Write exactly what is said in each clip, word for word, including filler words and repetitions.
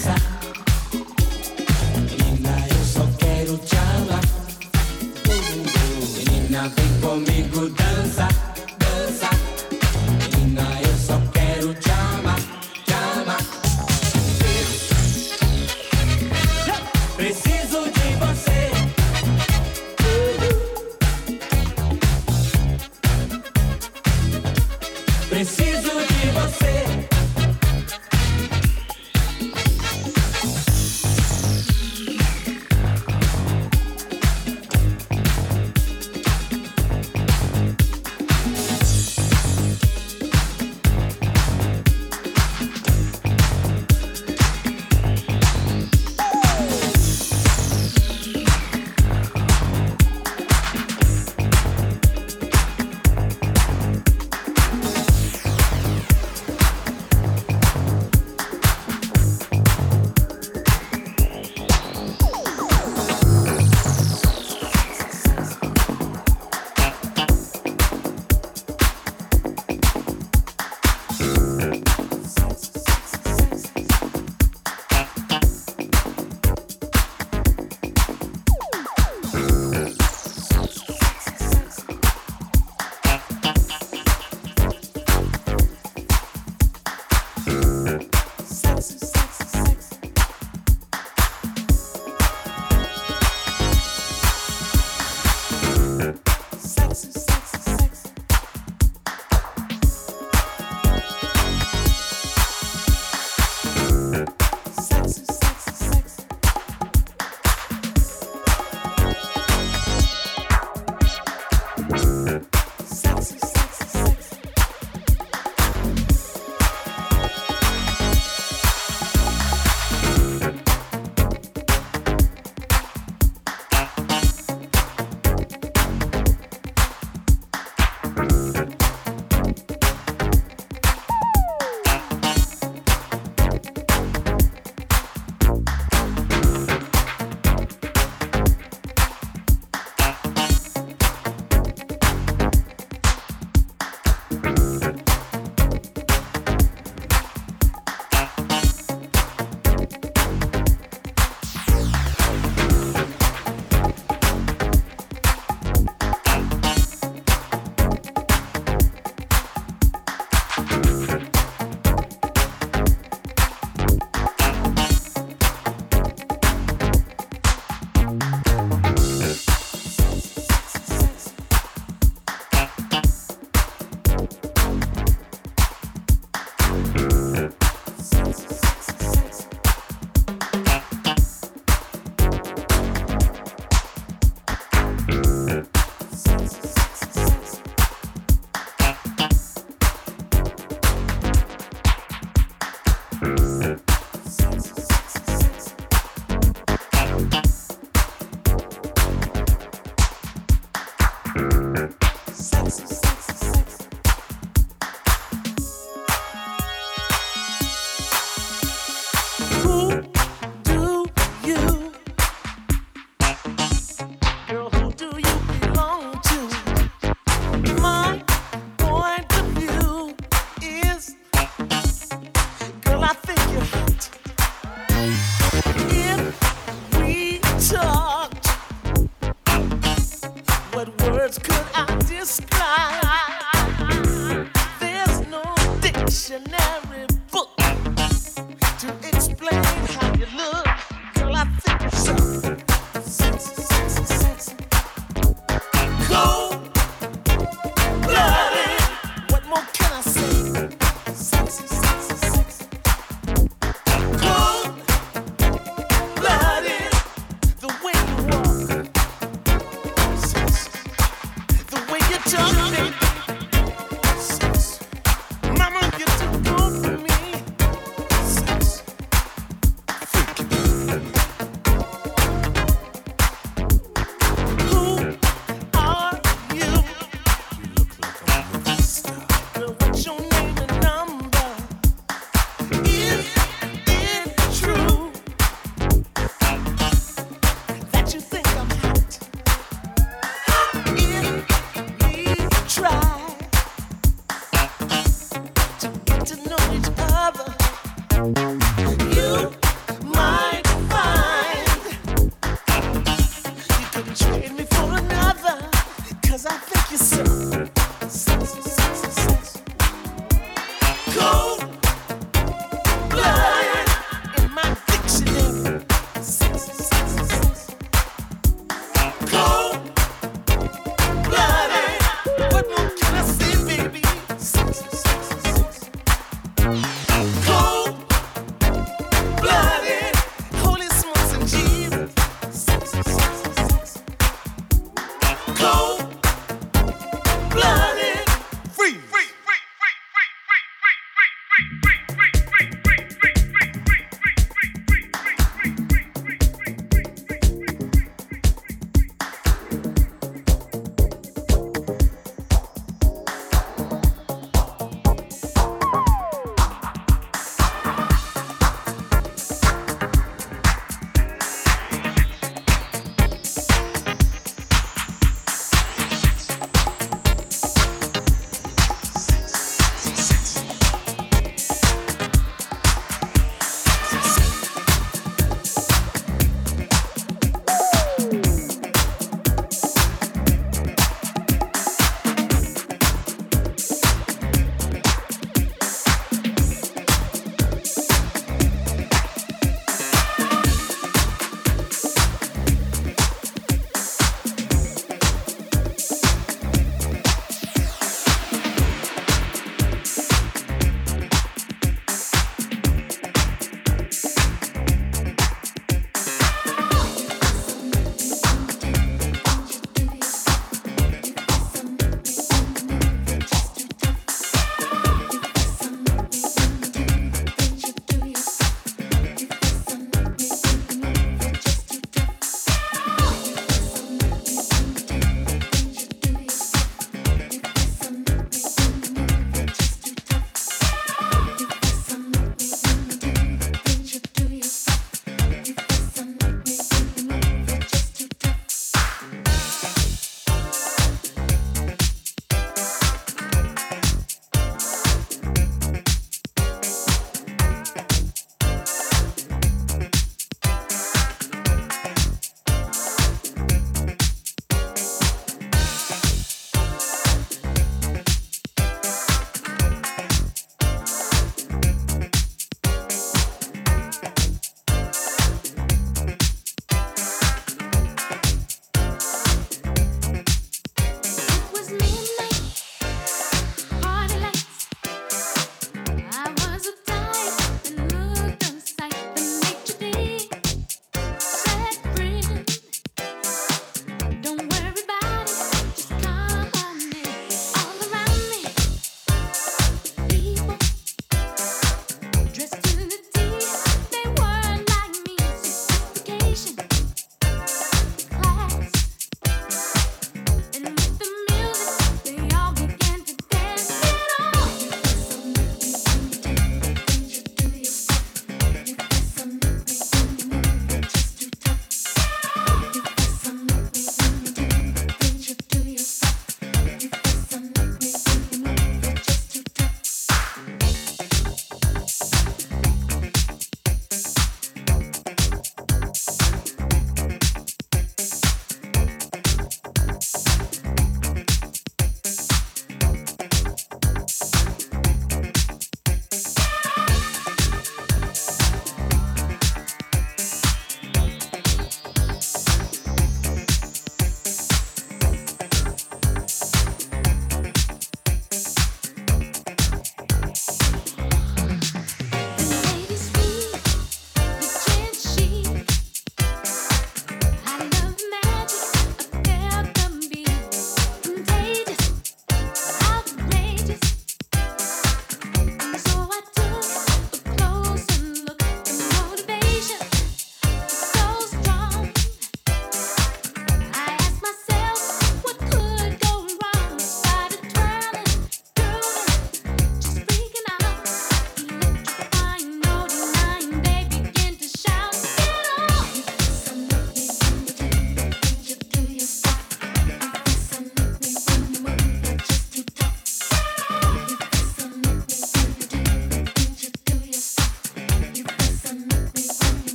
You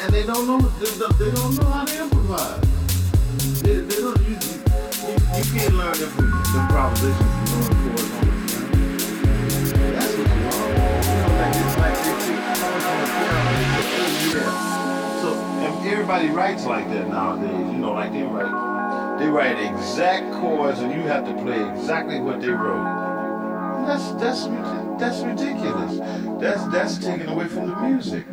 and they don't know they don't know how to improvise. They, they don't you, you, you can't learn them from the propositions and going forward. That's what you are. You know, like it's like they take yeah. So and everybody writes like that nowadays. You know, like they write they write exact chords, and you have to play exactly what they wrote. That's that's that's ridiculous. That's that's taken away from the music.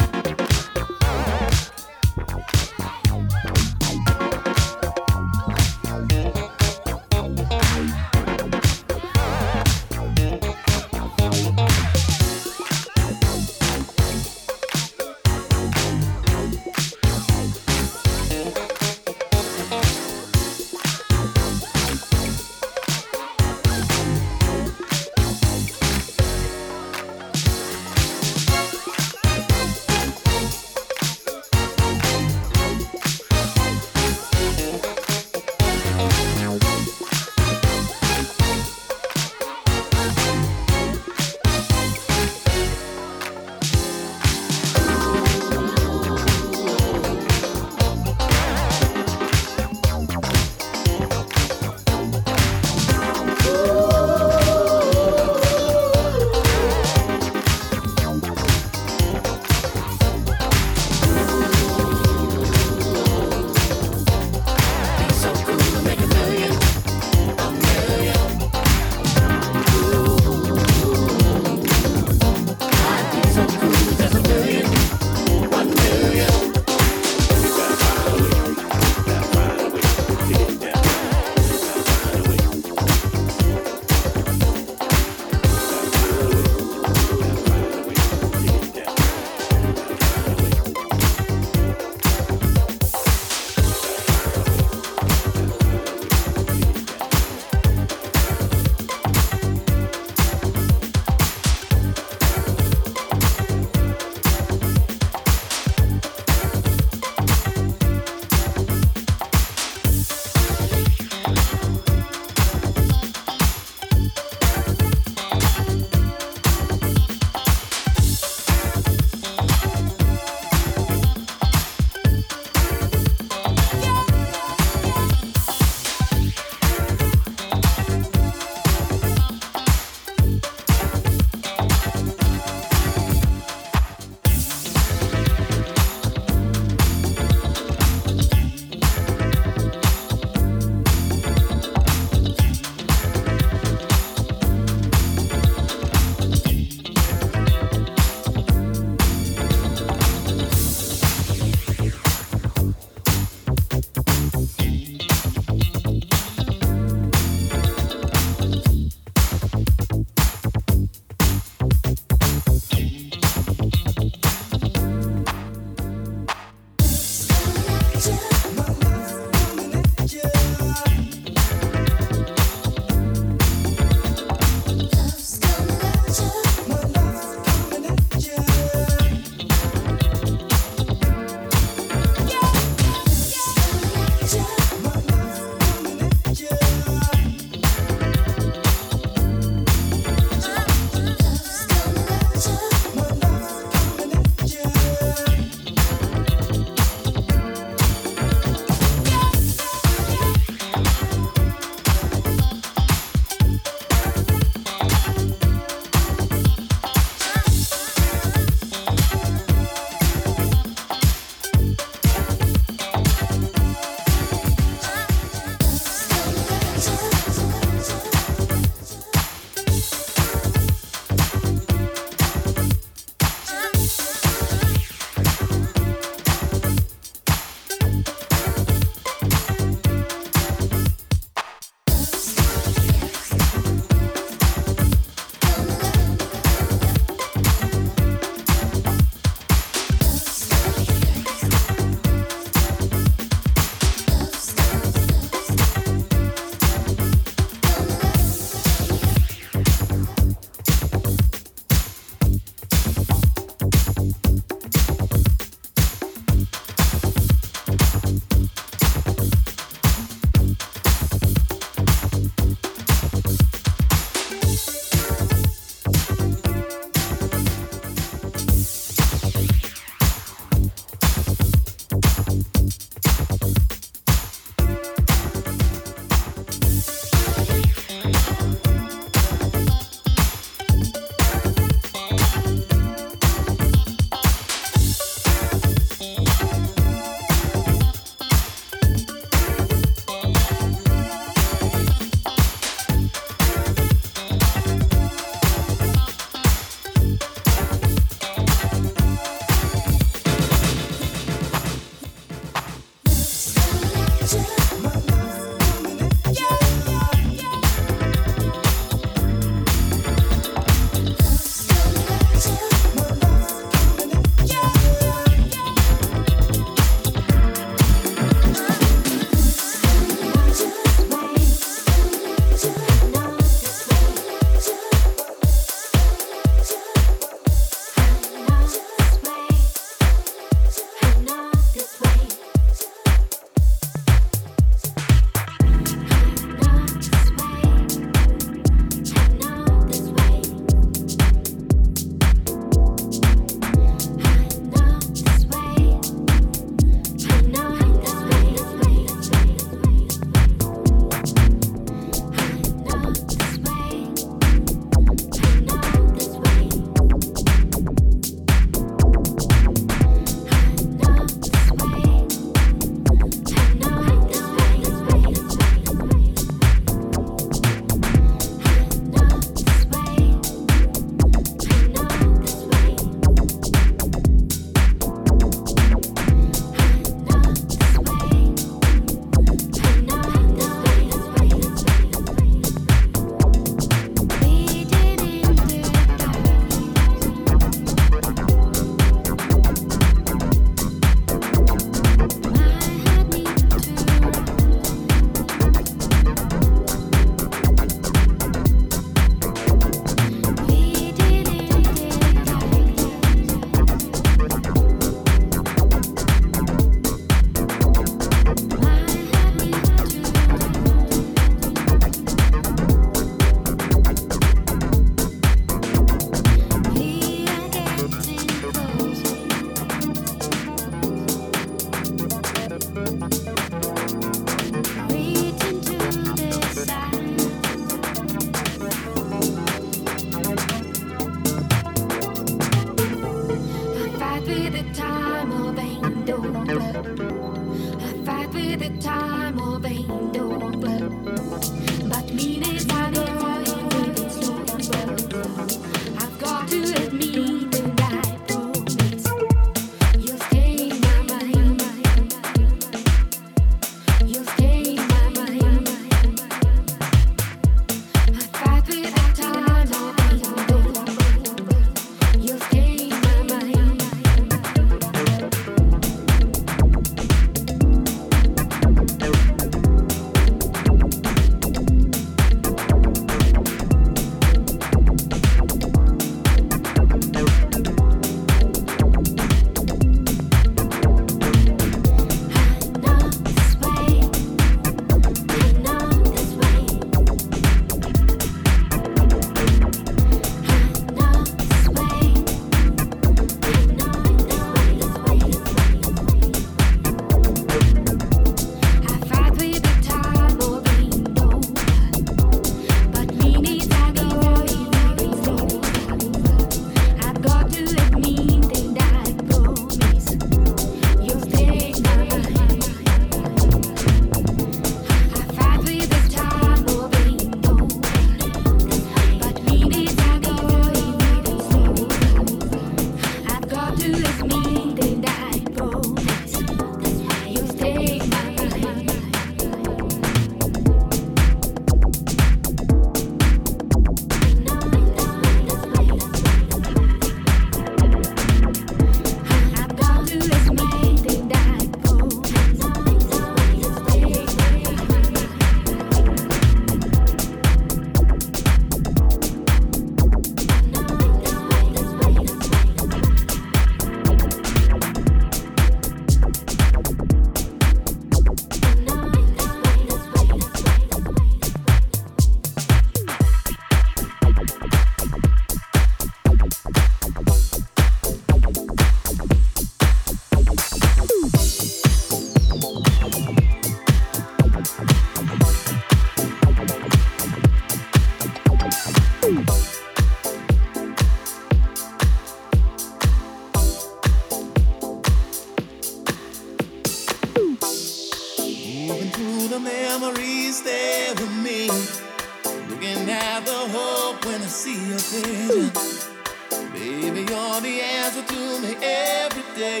you're the answer to me every day.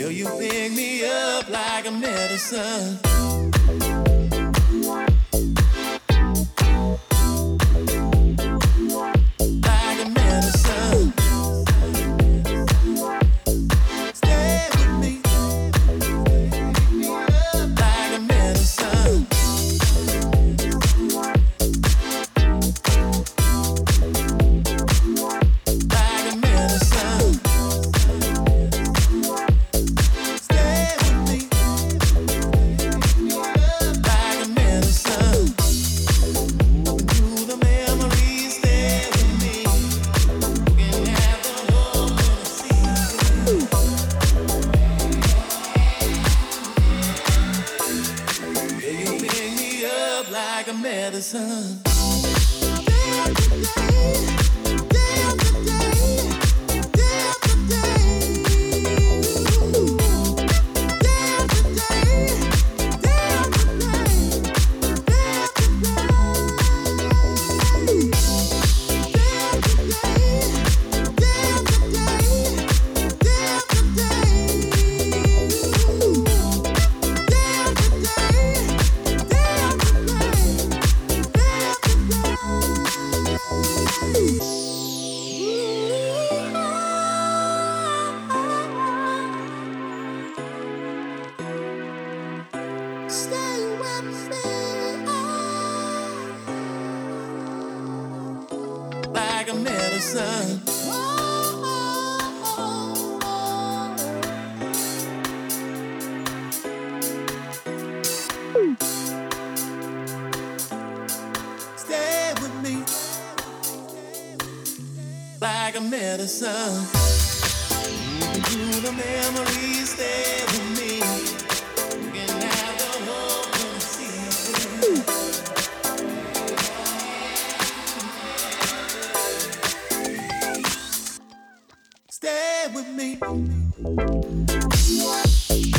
Girl, you pick me up like a medicine. Stay with me.